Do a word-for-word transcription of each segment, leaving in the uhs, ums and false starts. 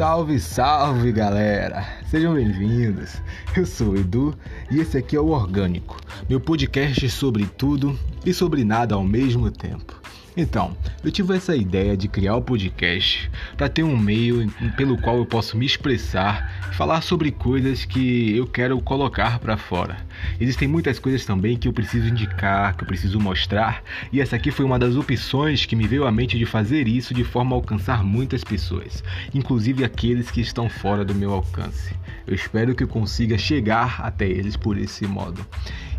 Salve, salve galera! Sejam bem-vindos! Eu sou o Edu e esse aqui é o Orgânico, meu podcast sobre tudo e sobre nada ao mesmo tempo. Então, eu tive essa ideia de criar o podcast para ter um meio pelo qual eu posso me expressar e falar sobre coisas que eu quero colocar para fora. Existem muitas coisas também que eu preciso indicar, que eu preciso mostrar, e essa aqui foi uma das opções que me veio à mente de fazer isso de forma a alcançar muitas pessoas, inclusive aqueles que estão fora do meu alcance. Eu espero que eu consiga chegar até eles por esse modo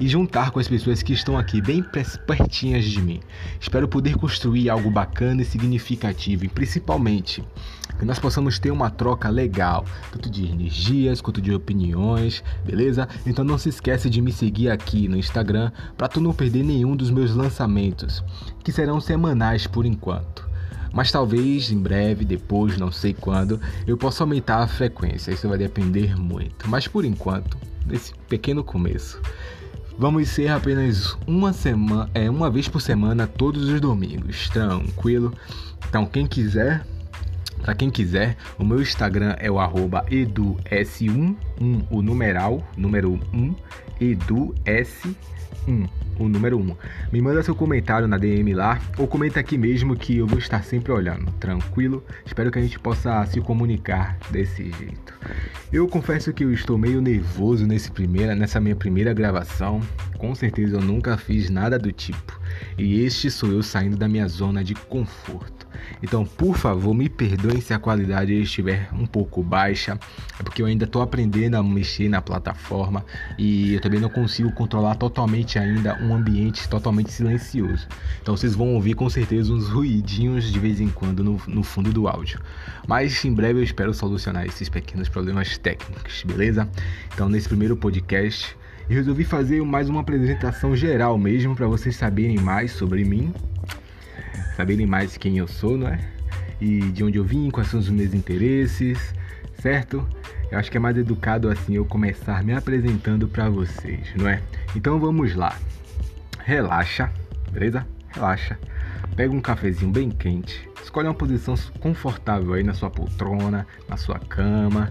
e juntar com as pessoas que estão aqui bem pertinhas de mim. Espero poder construir algo bacana e significativo e principalmente que nós possamos ter uma troca legal, tanto de energias quanto de opiniões, beleza? Então não se esquece de me seguir aqui no Instagram para tu não perder nenhum dos meus lançamentos, que serão semanais por enquanto. Mas talvez em breve, depois, não sei quando, eu possa aumentar a frequência, isso vai depender muito. Mas por enquanto, nesse pequeno começo, vamos ser apenas uma semana, é, uma vez por semana, todos os domingos, tranquilo? Então quem quiser, para quem quiser, o meu Instagram é o arroba edus1, um, o numeral, número um, edus1, o número um. Me manda seu comentário na D M lá, ou comenta aqui mesmo que eu vou estar sempre olhando, tranquilo? Espero que a gente possa se comunicar desse jeito. Eu confesso que eu estou meio nervoso nesse primeira, nessa minha primeira gravação. Com certeza eu nunca fiz nada do tipo. E este sou eu saindo da minha zona de conforto. Então, por favor, me perdoem se a qualidade estiver um pouco baixa. É porque eu ainda estou aprendendo a mexer na plataforma. E eu também não consigo controlar totalmente ainda um ambiente totalmente silencioso. Então vocês vão ouvir com certeza uns ruidinhos de vez em quando no, no fundo do áudio. Mas em breve eu espero solucionar esses pequenos problemas técnicos, beleza? Então nesse primeiro podcast eu resolvi fazer mais uma apresentação geral mesmo para vocês saberem mais sobre mim, saberem mais quem eu sou, não é? E de onde eu vim, quais são os meus interesses, certo? Eu acho que é mais educado assim eu começar me apresentando para vocês, não é? Então vamos lá. Relaxa, beleza? Relaxa. Pega um cafezinho bem quente. Escolhe uma posição confortável aí na sua poltrona, na sua cama.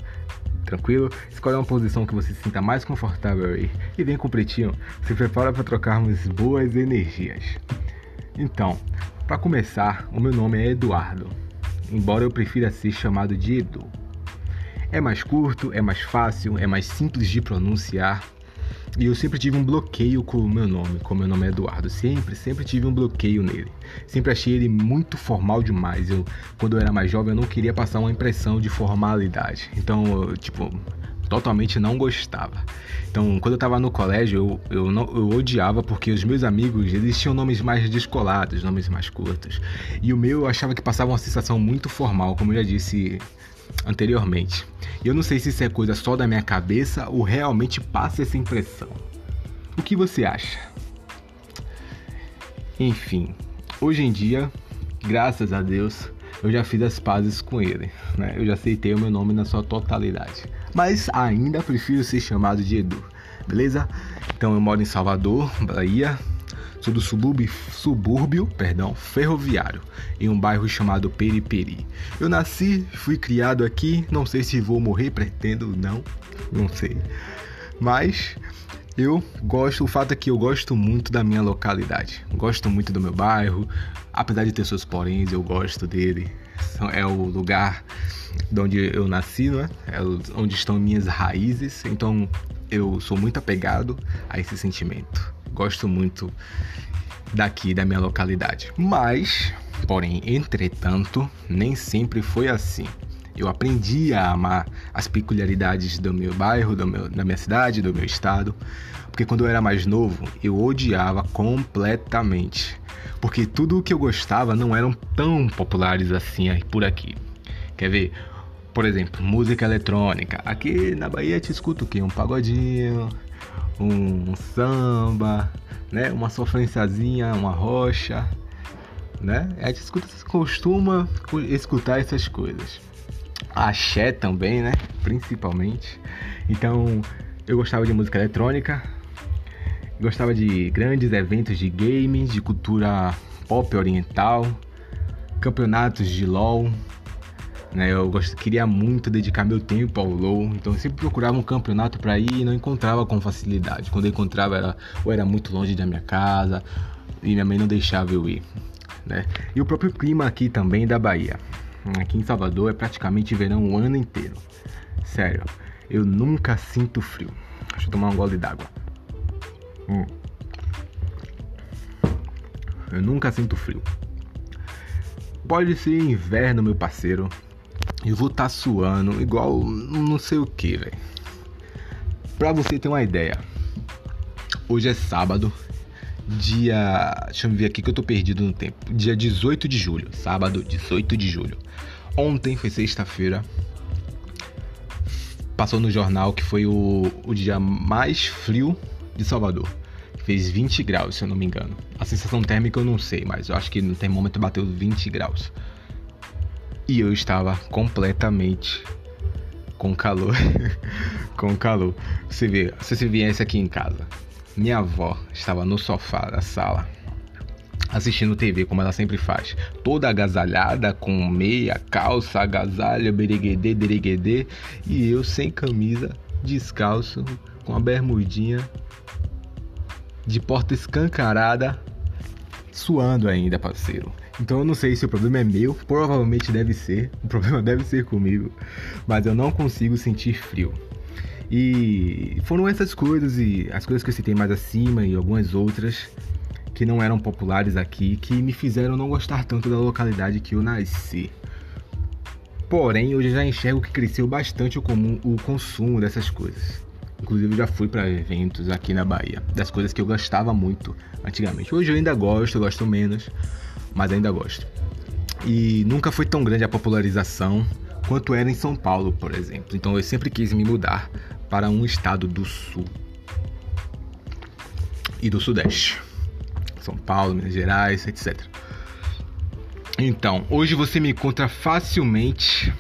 Tranquilo? Escolhe uma posição que você se sinta mais confortável aí. E vem com o Pretinho. Se prepara para trocarmos boas energias. Então, para começar, o meu nome é Eduardo. Embora eu prefira ser chamado de Edu. É mais curto, é mais fácil, é mais simples de pronunciar. E eu sempre tive um bloqueio com o meu nome, como meu nome é Eduardo, sempre, sempre tive um bloqueio nele, sempre achei ele muito formal demais. Eu, quando eu era mais jovem, eu não queria passar uma impressão de formalidade, então, eu, tipo, totalmente não gostava. Então, quando eu tava no colégio, eu, eu, não, eu odiava porque os meus amigos, eles tinham nomes mais descolados, nomes mais curtos, e o meu eu achava que passava uma sensação muito formal, como eu já disse anteriormente. E eu não sei se isso é coisa só da minha cabeça ou realmente passa essa impressão. O que você acha? Enfim, hoje em dia, graças a Deus, eu já fiz as pazes com ele, né? Eu já aceitei o meu nome na sua totalidade, mas ainda prefiro ser chamado de Edu, beleza? Então eu moro em Salvador, Bahia. Sou do subúrbio, subúrbio perdão, ferroviário, em um bairro chamado Periperi. Eu nasci, fui criado aqui, não sei se vou morrer, pretendo, não, não sei. Mas eu gosto, o fato é que eu gosto muito da minha localidade, gosto muito do meu bairro, apesar de ter seus poréns, eu gosto dele. É o lugar de onde eu nasci, né? É onde estão minhas raízes, então eu sou muito apegado a esse sentimento. Gosto muito daqui, da minha localidade. Mas, porém, entretanto, nem sempre foi assim. Eu aprendi a amar as peculiaridades do meu bairro, do meu, da minha cidade, do meu estado. Porque quando eu era mais novo, eu odiava completamente. Porque tudo o que eu gostava não eram tão populares assim por aqui. Quer ver? Por exemplo, música eletrônica. Aqui na Bahia te escuto o quê? Um pagodinho, um samba, né? Uma sofrenciazinha, uma rocha, né? A gente escuta, costuma escutar essas coisas. Axé também, né? Principalmente. Então, eu gostava de música eletrônica, gostava de grandes eventos de game, de cultura pop oriental, campeonatos de LOL, né? Eu queria muito dedicar meu tempo ao low, então eu sempre procurava um campeonato para ir e não encontrava com facilidade. Quando eu encontrava, era, ou era muito longe da minha casa e minha mãe não deixava eu ir, né? E o próprio clima aqui também da Bahia, aqui em Salvador, é praticamente verão o ano inteiro. Sério, eu nunca sinto frio. Deixa eu tomar um gole d'água. Hum. Eu nunca sinto frio. Pode ser inverno, meu parceiro, eu vou estar tá suando igual não sei o que, velho. Pra você ter uma ideia, hoje é sábado, dia... Deixa eu ver aqui que eu tô perdido no tempo. Dia dezoito de julho, sábado dezoito de julho. Ontem foi sexta-feira. Passou no jornal que foi o, o dia mais frio de Salvador. Fez vinte graus, se eu não me engano. A sensação térmica eu não sei, mas eu acho que no termômetro bateu vinte graus. E eu estava completamente com calor. com calor. Você vê, se você viesse aqui em casa, minha avó estava no sofá da sala, assistindo T V, como ela sempre faz, toda agasalhada, com meia, calça, agasalho, bereguedê, dereguedê, e eu sem camisa, descalço, com a bermudinha, de porta escancarada, suando ainda, parceiro. Então eu não sei se o problema é meu, provavelmente deve ser, o problema deve ser comigo, mas eu não consigo sentir frio. E foram essas coisas, e as coisas que eu citei mais acima, e algumas outras que não eram populares aqui, que me fizeram não gostar tanto da localidade que eu nasci. Porém, hoje eu já enxergo que cresceu bastante o, comum, o consumo dessas coisas. Inclusive, eu já fui para eventos aqui na Bahia, das coisas que eu gostava muito antigamente. Hoje eu ainda gosto, gosto menos, mas ainda gosto. E nunca foi tão grande a popularização quanto era em São Paulo, por exemplo. Então, eu sempre quis me mudar para um estado do Sul e do Sudeste. São Paulo, Minas Gerais, etcétera. Então, hoje você me encontra facilmente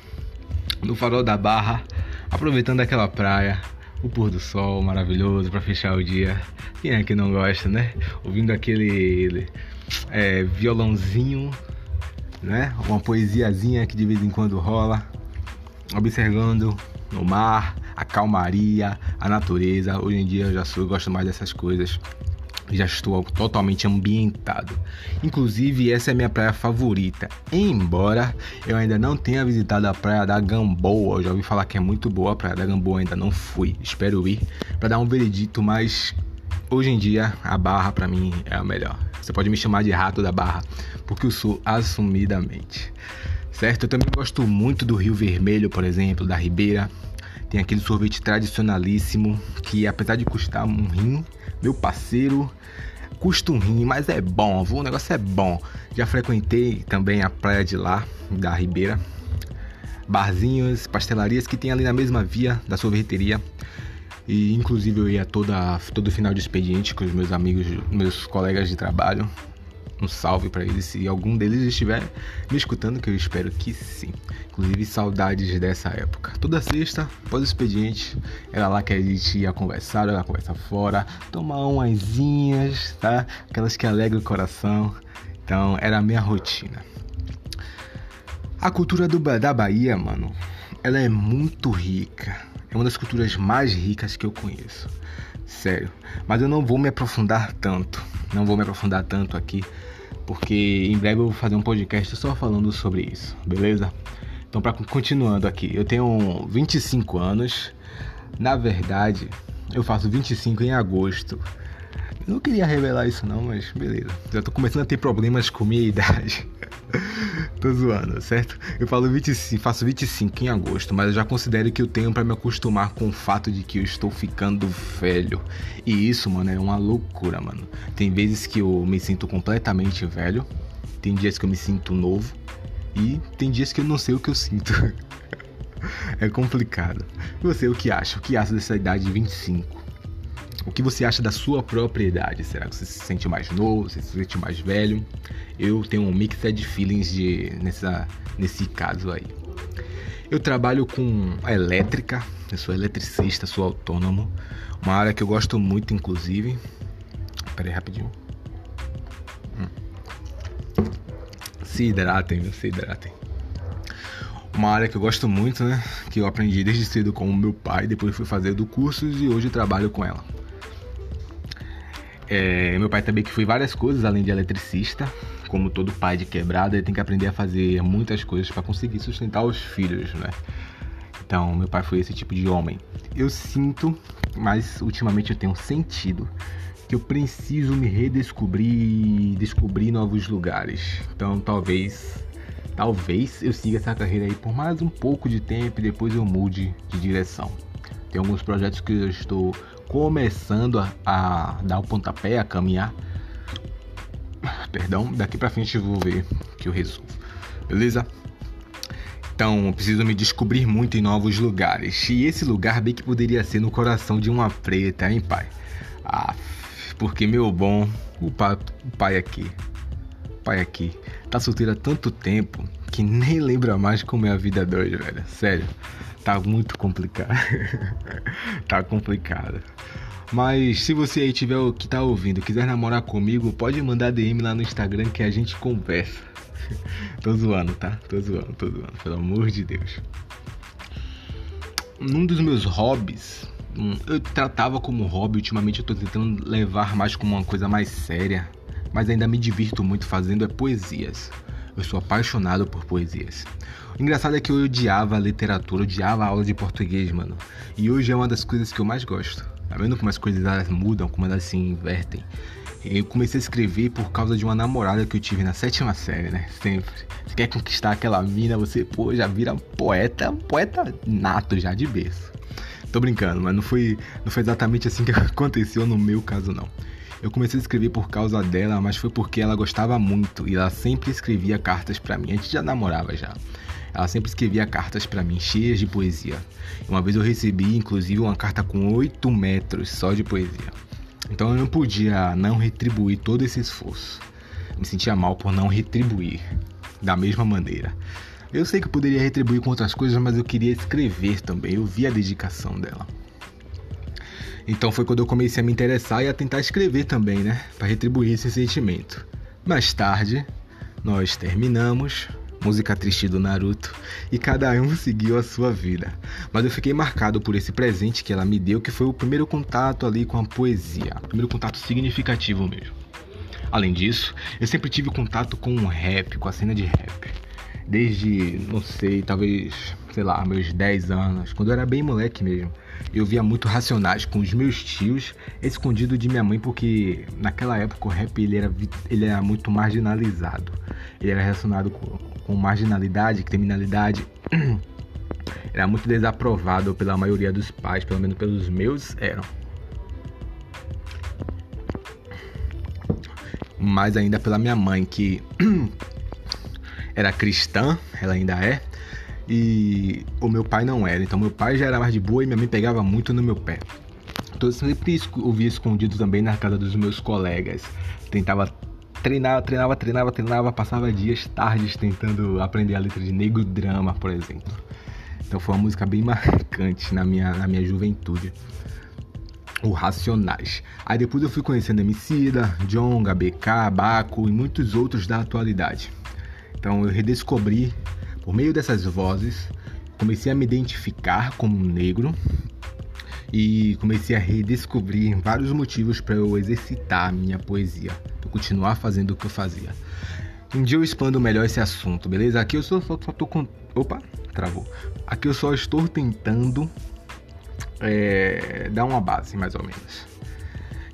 no Farol da Barra, aproveitando aquela praia, o pôr do sol maravilhoso para fechar o dia. Quem é que não gosta, né? Ouvindo aquele é, violãozinho, né? Uma poesiazinha que de vez em quando rola, observando no mar, a calmaria, a natureza. Hoje em dia eu já sou, eu gosto mais dessas coisas. Já estou totalmente ambientado. Inclusive, essa é a minha praia favorita. Embora eu ainda não tenha visitado a praia da Gamboa. Eu já ouvi falar que é muito boa a praia da Gamboa, ainda não fui. Espero ir para dar um veredito, mas hoje em dia a Barra para mim é a melhor. Você pode me chamar de rato da Barra, porque eu sou assumidamente. Certo? Eu também gosto muito do Rio Vermelho, por exemplo, da Ribeira. Tem aquele sorvete tradicionalíssimo que, apesar de custar um rim, meu parceiro, custa um rim, mas é bom, o negócio é bom. Já frequentei também a praia de lá, da Ribeira. Barzinhos, pastelarias que tem ali na mesma via da sorveteria. E inclusive eu ia toda, todo final de expediente com os meus amigos, meus colegas de trabalho. Um salve para eles, se algum deles estiver me escutando, que eu espero que sim. Inclusive, saudades dessa época. Toda sexta, após o expediente, era lá que a gente ia conversar, ia conversar fora, tomar umazinhas, tá? Aquelas que alegram o coração. Então, era a minha rotina. A cultura do, da Bahia, mano, ela é muito rica. É uma das culturas mais ricas que eu conheço. Sério. Mas eu não vou me aprofundar tanto. Não vou me aprofundar tanto aqui, porque em breve eu vou fazer um podcast só falando sobre isso, beleza? Então, pra, continuando aqui, eu tenho vinte e cinco anos, na verdade, eu faço vinte e cinco em agosto. Eu não queria revelar isso não, mas beleza, já tô começando a ter problemas com minha idade. Tô zoando, certo? Eu falo vinte e cinco, faço vinte e cinco em agosto, mas eu já considero que eu tenho pra me acostumar com o fato de que eu estou ficando velho. E isso, mano, é uma loucura, mano. Tem vezes que eu me sinto completamente velho, tem dias que eu me sinto novo, e tem dias que eu não sei o que eu sinto. É complicado. Você, o que acha? O que acha dessa idade de vinte e cinco? O que você acha da sua própria idade? Será que você se sente mais novo? Você se sente mais velho? Eu tenho um mixed feelings de, nessa, nesse caso aí. Eu trabalho com elétrica. Eu sou eletricista, sou autônomo. Uma área que eu gosto muito, inclusive. Pera aí, rapidinho. Hum. Se hidratem, se hidratem. uma área que eu gosto muito, né? Que eu aprendi desde cedo com o meu pai, depois fui fazer do cursos e hoje trabalho com ela. É, meu pai também que foi várias coisas, além de eletricista, como todo pai de quebrada, ele tem que aprender a fazer muitas coisas para conseguir sustentar os filhos, né? Então, meu pai foi esse tipo de homem. Eu sinto, mas ultimamente eu tenho sentido, que eu preciso me redescobrir, descobrir novos lugares. Então, talvez, talvez eu siga essa carreira aí por mais um pouco de tempo e depois eu mude de direção. Tem alguns projetos que eu estou começando a, a dar o pontapé, a caminhar. Perdão, daqui pra frente eu vou ver que eu resolvo, beleza? Então, eu preciso me descobrir muito em novos lugares. E esse lugar bem que poderia ser no coração de uma preta, hein, pai? Ah, porque, meu bom, o pai, o pai aqui, o pai aqui, tá solteiro há tanto tempo que nem lembra mais como é a vida doida, velho. Sério, tá muito complicado. Tá complicado. Mas se você aí tiver o que tá ouvindo, quiser namorar comigo, pode mandar D M lá no Instagram que a gente conversa. Tô zoando, tá? Tô zoando, tô zoando, pelo amor de Deus. Um dos meus hobbies, eu tratava como hobby, ultimamente eu tô tentando levar mais como uma coisa mais séria, mas ainda me divirto muito fazendo, é poesias. Eu sou apaixonado por poesias. O engraçado é que eu odiava a literatura, odiava a aula de português, mano. E hoje é uma das coisas que eu mais gosto. Tá vendo como as coisas elas mudam, como elas se invertem? Eu comecei a escrever por causa de uma namorada que eu tive na sétima série, né? Sempre. Você quer conquistar aquela mina, você, pô, já vira poeta, poeta nato já de berço. Tô brincando, mas não foi, não foi exatamente assim que aconteceu no meu caso, não. Eu comecei a escrever por causa dela, mas foi porque ela gostava muito e ela sempre escrevia cartas pra mim. A gente já namorava já. Ela sempre escrevia cartas pra mim, cheias de poesia. Uma vez eu recebi, inclusive, uma carta com oito metros só de poesia. Então eu não podia não retribuir todo esse esforço. Me sentia mal por não retribuir da mesma maneira. Eu sei que eu poderia retribuir com outras coisas, mas eu queria escrever também. Eu vi a dedicação dela. Então foi quando eu comecei a me interessar e a tentar escrever também, né? Para retribuir esse sentimento. Mais tarde, nós terminamos, música triste do Naruto, e cada um seguiu a sua vida. Mas eu fiquei marcado por esse presente que ela me deu, que foi o primeiro contato ali com a poesia. O primeiro contato significativo mesmo. Além disso, eu sempre tive contato com o rap, com a cena de rap. Desde, não sei, talvez, sei lá, meus dez anos, quando eu era bem moleque mesmo. Eu via muito Racionais com os meus tios, escondido de minha mãe, porque naquela época o rap ele era, ele era muito marginalizado. Ele era relacionado com, com marginalidade, criminalidade. Era muito desaprovado pela maioria dos pais, pelo menos pelos meus eram. Mas ainda pela minha mãe, que era cristã, ela ainda é. E o meu pai não era, então meu pai já era mais de boa e minha mãe pegava muito no meu pé. Então eu sempre ouvia escondido também na casa dos meus colegas. Tentava treinar, treinava, treinava, treinava, passava dias, tardes tentando aprender a letra de Negro Drama, por exemplo. Então foi uma música bem marcante na minha, na minha juventude. O Racionais. Aí depois eu fui conhecendo Emicida, Djonga, B K, Baco e muitos outros da atualidade. Então eu redescobri. Por meio dessas vozes, comecei a me identificar como negro e comecei a redescobrir vários motivos para eu exercitar a minha poesia, para continuar fazendo o que eu fazia. Um dia eu expando melhor esse assunto, beleza? Aqui eu só, só, só tô com... Opa, travou. Aqui eu só estou tentando é, dar uma base, mais ou menos.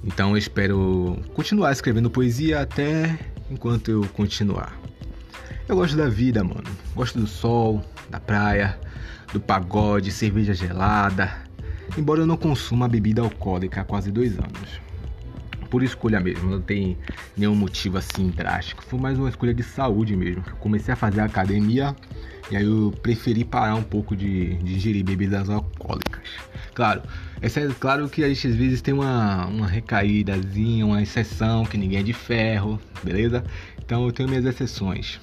Então eu espero continuar escrevendo poesia até enquanto eu continuar. Eu gosto da vida, mano. Gosto do sol, da praia, do pagode, cerveja gelada. Embora eu não consuma bebida alcoólica há quase dois anos. Por escolha mesmo, não tem nenhum motivo assim drástico. Foi mais uma escolha de saúde mesmo. Eu comecei a fazer academia e aí eu preferi parar um pouco de, de ingerir bebidas alcoólicas. Claro, é claro que a gente às vezes tem uma, uma recaídazinha, uma exceção, que ninguém é de ferro, beleza? Então eu tenho minhas exceções.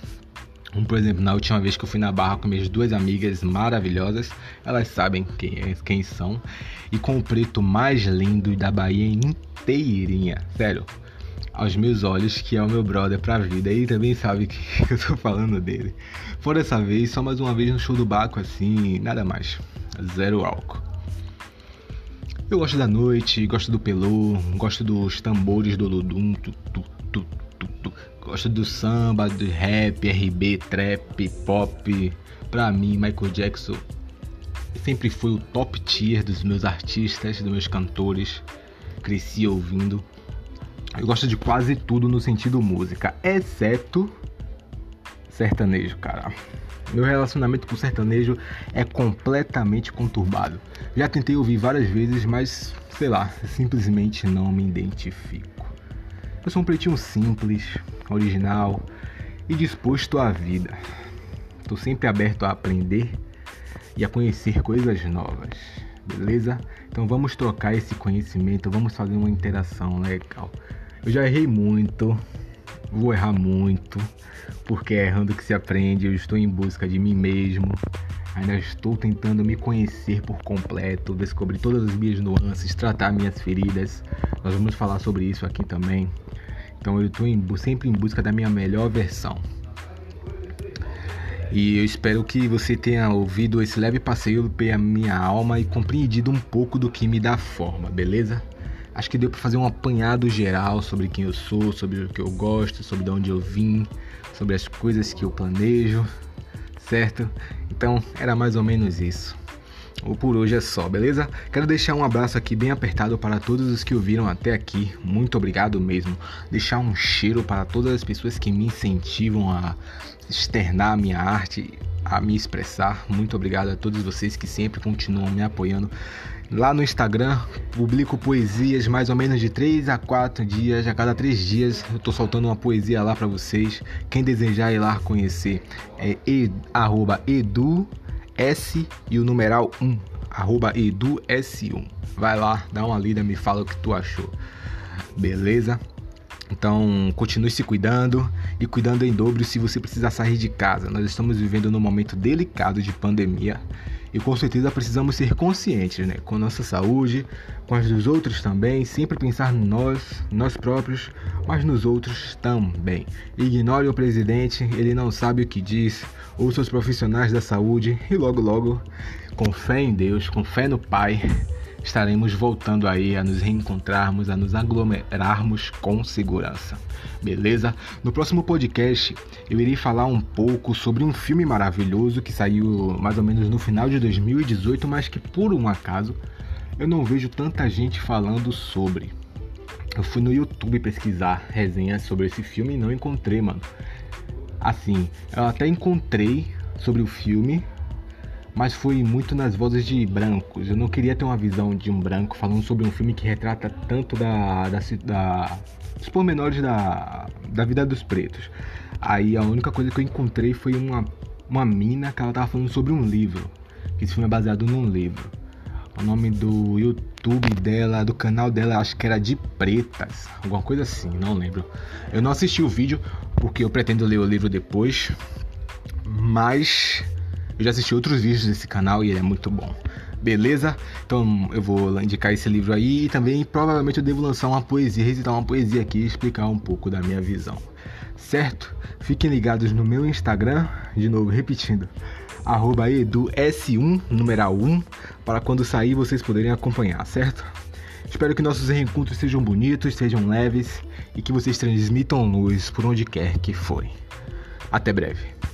Por exemplo, na última vez que eu fui na Barra com minhas duas amigas maravilhosas, elas sabem quem, é, quem são, e com o preto mais lindo da Bahia inteirinha, sério, aos meus olhos, que é o meu brother pra vida, e também sabe que eu tô falando dele. Foi dessa vez, só mais uma vez no show do Baco, assim, nada mais, zero álcool. Eu gosto da noite, gosto do pelô, gosto dos tambores do Olodum, tu, tu, tu, tu, tu. Gosto do samba, do rap, R B, trap, pop. Pra mim, Michael Jackson sempre foi o top tier dos meus artistas, dos meus cantores. Cresci ouvindo. Eu gosto de quase tudo no sentido música, exceto sertanejo, cara. Meu relacionamento com o sertanejo é completamente conturbado. Já tentei ouvir várias vezes, mas, sei lá, simplesmente não me identifico. Eu sou um pretinho simples, original e disposto à vida. Tô sempre aberto a aprender e a conhecer coisas novas, beleza? Então vamos trocar esse conhecimento, vamos fazer uma interação legal. Eu já errei muito, vou errar muito, porque é errando que se aprende. Eu estou em busca de mim mesmo, ainda estou tentando me conhecer por completo, descobrir todas as minhas nuances, tratar minhas feridas. Nós vamos falar sobre isso aqui também. Então eu estou em, sempre em busca da minha melhor versão. E eu espero que você tenha ouvido esse leve passeio pela minha alma e compreendido um pouco do que me dá forma, beleza? Acho que deu para fazer um apanhado geral sobre quem eu sou, sobre o que eu gosto, sobre de onde eu vim, sobre as coisas que eu planejo, certo? Então, era mais ou menos isso. Ou por hoje é só, beleza? Quero deixar um abraço aqui bem apertado para todos os que ouviram até aqui. Muito obrigado mesmo. Deixar um cheiro para todas as pessoas que me incentivam a externar a minha arte, a me expressar. Muito obrigado a todos vocês que sempre continuam me apoiando. Lá no Instagram, publico poesias mais ou menos de três a quatro dias. A cada três dias eu tô soltando uma poesia lá para vocês. Quem desejar ir lá conhecer é e, arroba edu S e o numeral um, arroba edu S um. Vai lá, dá uma lida, me fala o que tu achou. Beleza? Então, continue se cuidando e cuidando em dobro se você precisar sair de casa. Nós estamos vivendo num momento delicado de pandemia e com certeza precisamos ser conscientes, né? Com nossa saúde, com as dos outros também, sempre pensar em nós, nós próprios, mas nos outros também. Ignore o presidente, ele não sabe o que diz, ou seus profissionais da saúde, e logo logo, com fé em Deus, com fé no Pai, estaremos voltando aí a nos reencontrarmos, a nos aglomerarmos com segurança, beleza? No próximo podcast eu irei falar um pouco sobre um filme maravilhoso que saiu mais ou menos no final de dois mil e dezoito, mas que por um acaso eu não vejo tanta gente falando sobre. Eu fui no YouTube pesquisar resenhas sobre esse filme e não encontrei, mano. Assim, eu até encontrei sobre o filme, mas foi muito nas vozes de brancos. Eu não queria ter uma visão de um branco falando sobre um filme que retrata tanto da, da, da, dos pormenores da, da vida dos pretos. Aí a única coisa que eu encontrei foi uma, uma mina que ela tava falando sobre um livro, que esse filme é baseado num livro. O nome do YouTube dela, do canal dela, acho que era De Pretas, alguma coisa assim, não lembro. Eu não assisti o vídeo porque eu pretendo ler o livro depois, mas eu já assisti outros vídeos desse canal e ele é muito bom, beleza? Então eu vou indicar esse livro aí e também provavelmente eu devo lançar uma poesia, recitar uma poesia aqui e explicar um pouco da minha visão, certo? Fiquem ligados no meu Instagram, de novo repetindo, arroba edu S um, numeral um, para quando sair vocês poderem acompanhar, certo? Espero que nossos reencontros sejam bonitos, sejam leves e que vocês transmitam luz por onde quer que forem. Até breve.